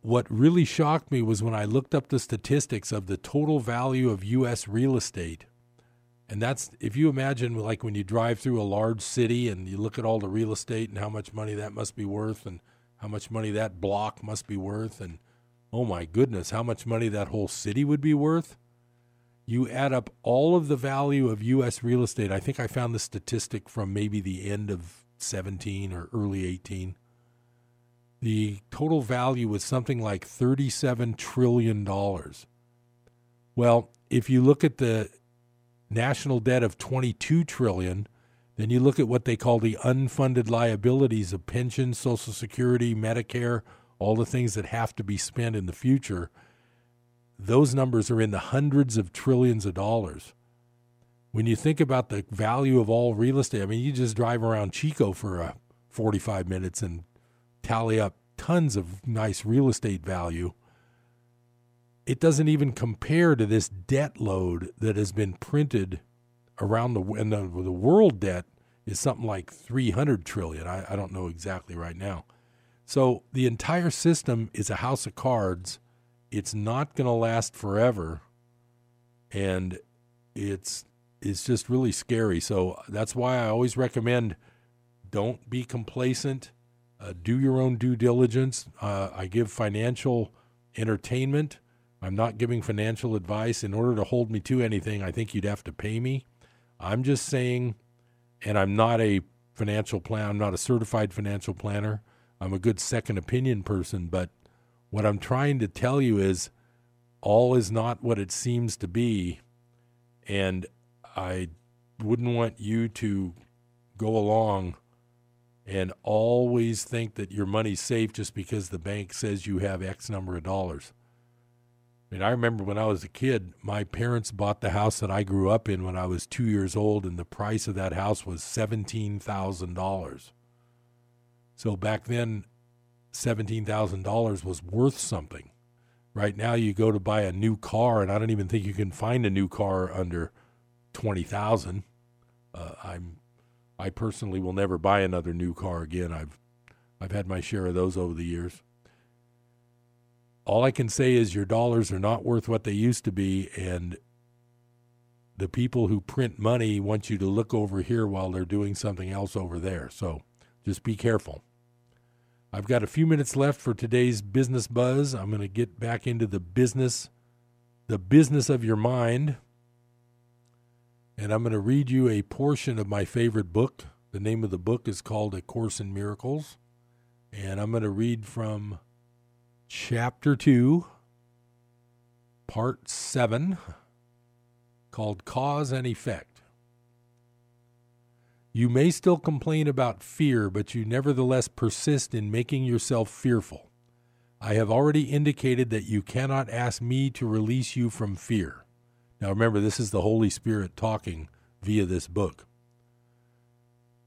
What really shocked me was when I looked up the statistics of the total value of U S real estate. And that's, if you imagine, like when you drive through a large city and you look at all the real estate and how much money that must be worth and how much money that block must be worth, and oh my goodness, how much money that whole city would be worth. You add up all of the value of U S real estate. I think I found the statistic from maybe the end of seventeen or early eighteen. The total value was something like thirty-seven trillion dollars. Well, if you look at the national debt of twenty-two trillion dollars, then you look at what they call the unfunded liabilities of pensions, Social Security, Medicare, all the things that have to be spent in the future. Those numbers are in the hundreds of trillions of dollars. When you think about the value of all real estate, I mean, you just drive around Chico for uh, forty-five minutes and tally up tons of nice real estate value. It doesn't even compare to this debt load that has been printed around the, and the, the world debt is something like three hundred trillion. I, I don't know exactly right now. So the entire system is a house of cards. It's not going to last forever. And it's, it's just really scary. So that's why I always recommend, don't be complacent. Uh, do your own due diligence. Uh, I give financial entertainment. I'm not giving financial advice. In order to hold me to anything, I think you'd have to pay me. I'm just saying, and I'm not a financial plan. I'm not a certified financial planner. I'm a good second opinion person, but what I'm trying to tell you is all is not what it seems to be, and I wouldn't want you to go along and always think that your money's safe just because the bank says you have X number of dollars. I mean, I remember when I was a kid, my parents bought the house that I grew up in when I was two years old, and the price of that house was seventeen thousand dollars. So back then, seventeen thousand dollars was worth something. Right now, you go to buy a new car, and I don't even think you can find a new car under twenty thousand dollars. Uh, I'm, I personally will never buy another new car again. I've, I've had my share of those over the years. All I can say is your dollars are not worth what they used to be, and the people who print money want you to look over here while they're doing something else over there. So just be careful. I've got a few minutes left for today's Business Buzz. I'm going to get back into the business, the business of your mind, and I'm going to read you a portion of my favorite book. The name of the book is called A Course in Miracles, and I'm going to read from chapter two, part seven, called Cause and Effect. You may still complain about fear, but you nevertheless persist in making yourself fearful. I have already indicated that you cannot ask me to release you from fear. Now remember, this is the Holy Spirit talking via this book.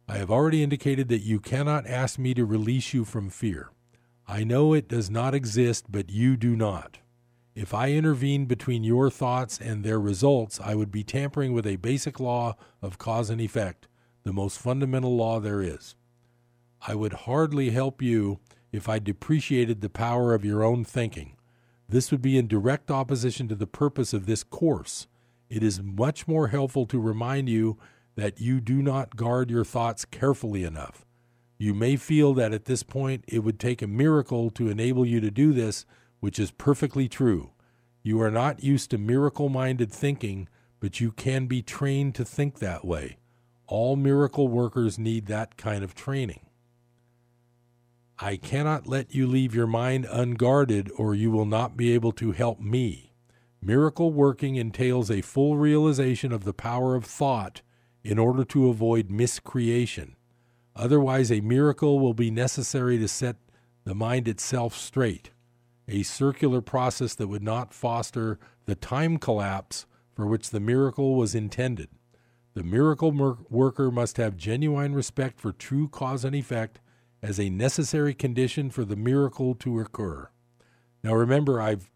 I have already indicated that you cannot ask me to release you from fear. I know it does not exist, but you do not. If I intervened between your thoughts and their results, I would be tampering with a basic law of cause and effect, the most fundamental law there is. I would hardly help you if I depreciated the power of your own thinking. This would be in direct opposition to the purpose of this course. It is much more helpful to remind you that you do not guard your thoughts carefully enough. You may feel that at this point it would take a miracle to enable you to do this, which is perfectly true. You are not used to miracle-minded thinking, but you can be trained to think that way. All miracle workers need that kind of training. I cannot let you leave your mind unguarded, or you will not be able to help me. Miracle working entails a full realization of the power of thought in order to avoid miscreation. Otherwise, a miracle will be necessary to set the mind itself straight, a circular process that would not foster the time collapse for which the miracle was intended. The miracle mer- worker must have genuine respect for true cause and effect as a necessary condition for the miracle to occur. Now remember, I've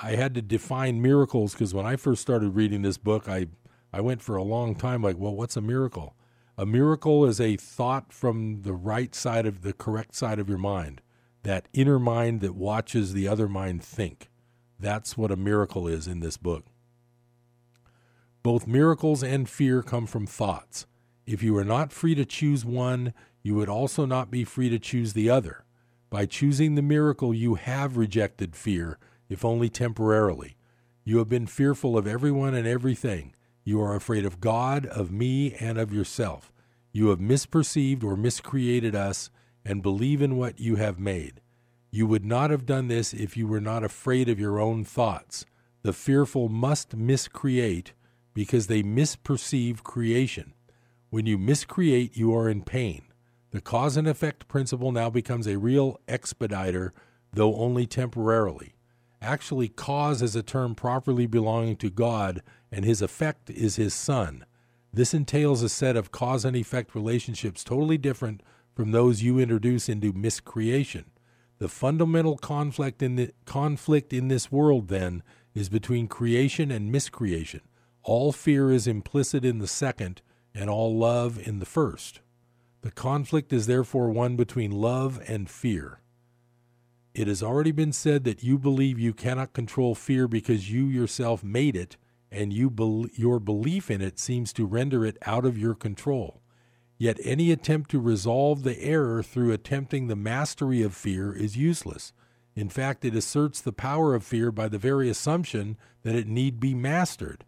I had to define miracles, because when I first started reading this book, I I went for a long time like, well, what's a miracle? A miracle is a thought from the right side of the correct side of your mind, that inner mind that watches the other mind think. That's what a miracle is in this book. Both miracles and fear come from thoughts. If you were not free to choose one, you would also not be free to choose the other. By choosing the miracle, you have rejected fear, if only temporarily. You have been fearful of everyone and everything. You are afraid of God, of me, and of yourself. You have misperceived or miscreated us and believe in what you have made. You would not have done this if you were not afraid of your own thoughts. The fearful must miscreate because they misperceive creation. When you miscreate, you are in pain. The cause and effect principle now becomes a real expediter, though only temporarily. Actually, cause is a term properly belonging to God, and his effect is his Son. This entails a set of cause and effect relationships totally different from those you introduce into miscreation. The fundamental conflict in, the, conflict in this world, then, is between creation and miscreation. All fear is implicit in the second, and all love in the first. The conflict is therefore one between love and fear. It has already been said that you believe you cannot control fear because you yourself made it, and you be- your belief in it seems to render it out of your control. Yet any attempt to resolve the error through attempting the mastery of fear is useless. In fact, it asserts the power of fear by the very assumption that it need be mastered.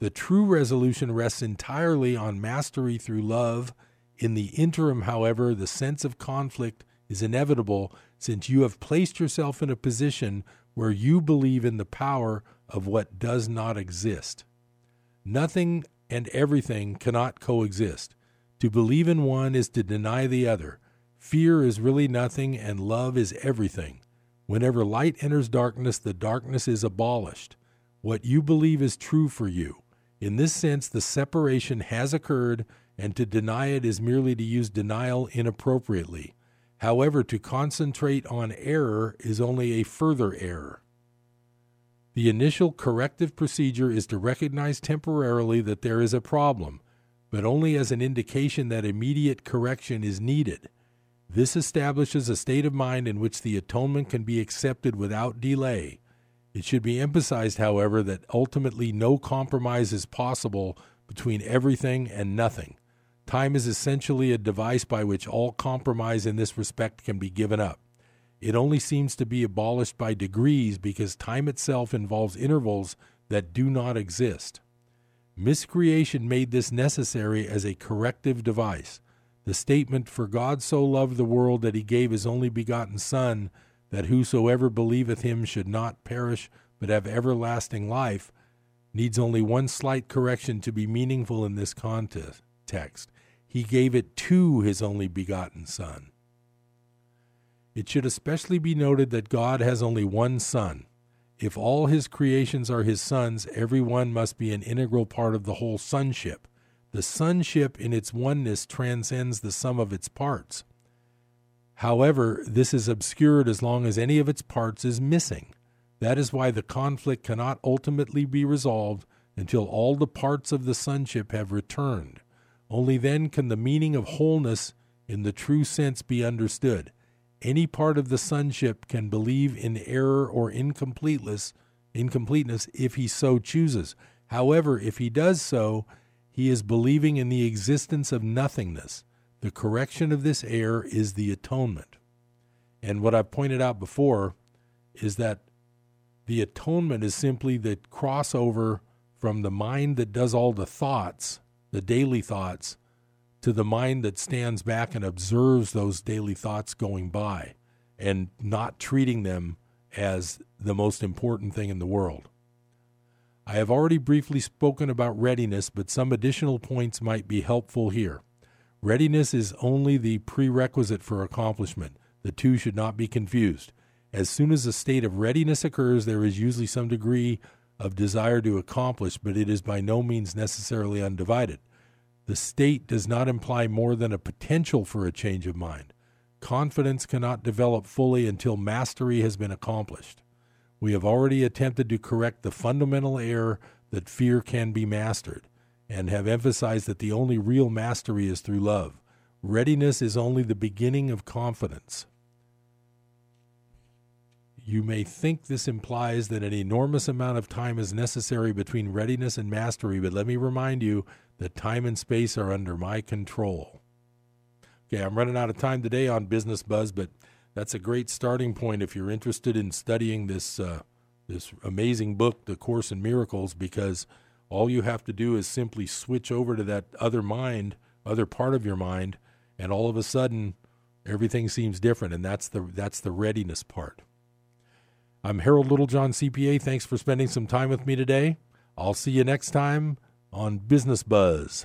The true resolution rests entirely on mastery through love. In the interim, however, the sense of conflict is inevitable, since you have placed yourself in a position where you believe in the power of what does not exist. Nothing and everything cannot coexist. To believe in one is to deny the other. Fear is really nothing, and love is everything. Whenever light enters darkness, the darkness is abolished. What you believe is true for you. In this sense, the separation has occurred, and to deny it is merely to use denial inappropriately. However, to concentrate on error is only a further error. The initial corrective procedure is to recognize temporarily that there is a problem, but only as an indication that immediate correction is needed. This establishes a state of mind in which the atonement can be accepted without delay. It should be emphasized, however, that ultimately no compromise is possible between everything and nothing. Time is essentially a device by which all compromise in this respect can be given up. It only seems to be abolished by degrees because time itself involves intervals that do not exist. Miscreation made this necessary as a corrective device. The statement, "For God so loved the world that he gave his only begotten Son, that whosoever believeth him should not perish but have everlasting life," needs only one slight correction to be meaningful in this context. He gave it to his only begotten Son. It should especially be noted that God has only one Son. If all his creations are his sons, every one must be an integral part of the whole sonship. The sonship in its oneness transcends the sum of its parts. However, this is obscured as long as any of its parts is missing. That is why the conflict cannot ultimately be resolved until all the parts of the sonship have returned. Only then can the meaning of wholeness in the true sense be understood. Any part of the sonship can believe in error or incompleteness, incompleteness if he so chooses. However, if he does so, he is believing in the existence of nothingness. The correction of this error is the atonement. And what I've pointed out before is that the atonement is simply the crossover from the mind that does all the thoughts, the daily thoughts, to the mind that stands back and observes those daily thoughts going by and not treating them as the most important thing in the world. I have already briefly spoken about readiness, but some additional points might be helpful here. Readiness is only the prerequisite for accomplishment. The two should not be confused. As soon as a state of readiness occurs, there is usually some degree of desire to accomplish, but it is by no means necessarily undivided. The state does not imply more than a potential for a change of mind. Confidence cannot develop fully until mastery has been accomplished. We have already attempted to correct the fundamental error that fear can be mastered, and have emphasized that the only real mastery is through love. Readiness is only the beginning of confidence. You may think this implies that an enormous amount of time is necessary between readiness and mastery, but let me remind you that time and space are under my control. Okay, I'm running out of time today on Business Buzz, but that's a great starting point if you're interested in studying this uh, this amazing book, The Course in Miracles, because all you have to do is simply switch over to that other mind, other part of your mind, and all of a sudden everything seems different, and that's the that's the readiness part. I'm Harold Littlejohn, C P A. Thanks for spending some time with me today. I'll see you next time on Business Buzz.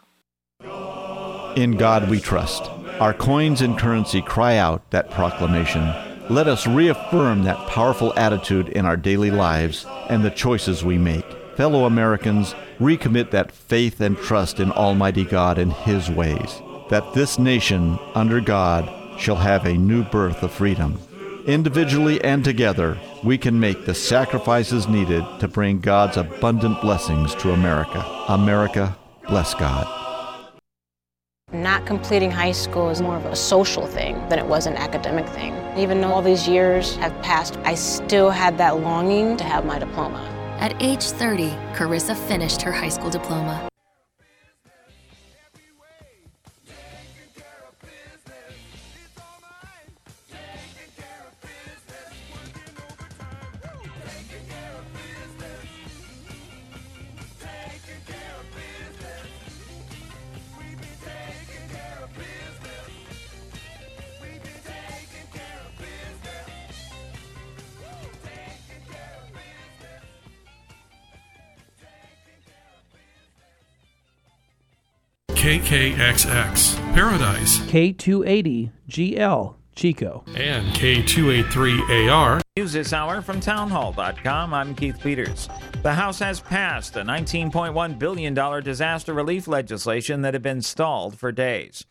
In God we trust. Our coins and currency cry out that proclamation. Let us reaffirm that powerful attitude in our daily lives and the choices we make. Fellow Americans, recommit that faith and trust in Almighty God and His ways, that this nation, under God, shall have a new birth of freedom. Individually and together, we can make the sacrifices needed to bring God's abundant blessings to America. America, bless God. Not completing high school is more of a social thing than it was an academic thing. Even though all these years have passed, I still had that longing to have my diploma. At age thirty, Carissa finished her high school diploma. K K X X, Paradise, K two eighty G L, Chico, and K two eighty-three A R. News this hour from townhall dot com. I'm Keith Peters. The House has passed the nineteen point one billion dollars disaster relief legislation that had been stalled for days.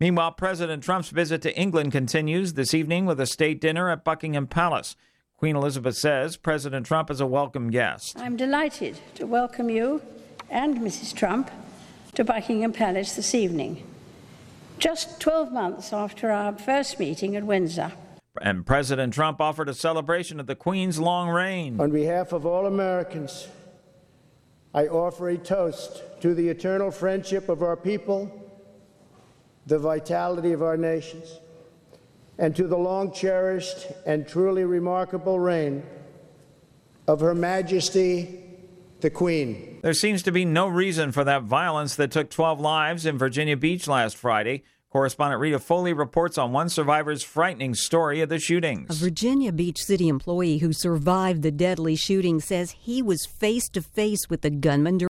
Meanwhile, President Trump's visit to England continues this evening with a state dinner at Buckingham Palace. Queen Elizabeth says President Trump is a welcome guest. I'm delighted to welcome you and Missus Trump to Buckingham Palace this evening, just twelve months after our first meeting at Windsor. And President Trump offered a celebration of the Queen's long reign. On behalf of all Americans, I offer a toast to the eternal friendship of our people, the vitality of our nations, and to the long-cherished and truly remarkable reign of Her Majesty the Queen. There seems to be no reason for that violence that took twelve lives in Virginia Beach last Friday. Correspondent Rita Foley reports on one survivor's frightening story of the shootings. A Virginia Beach city employee who survived the deadly shooting says he was face to face with the gunman during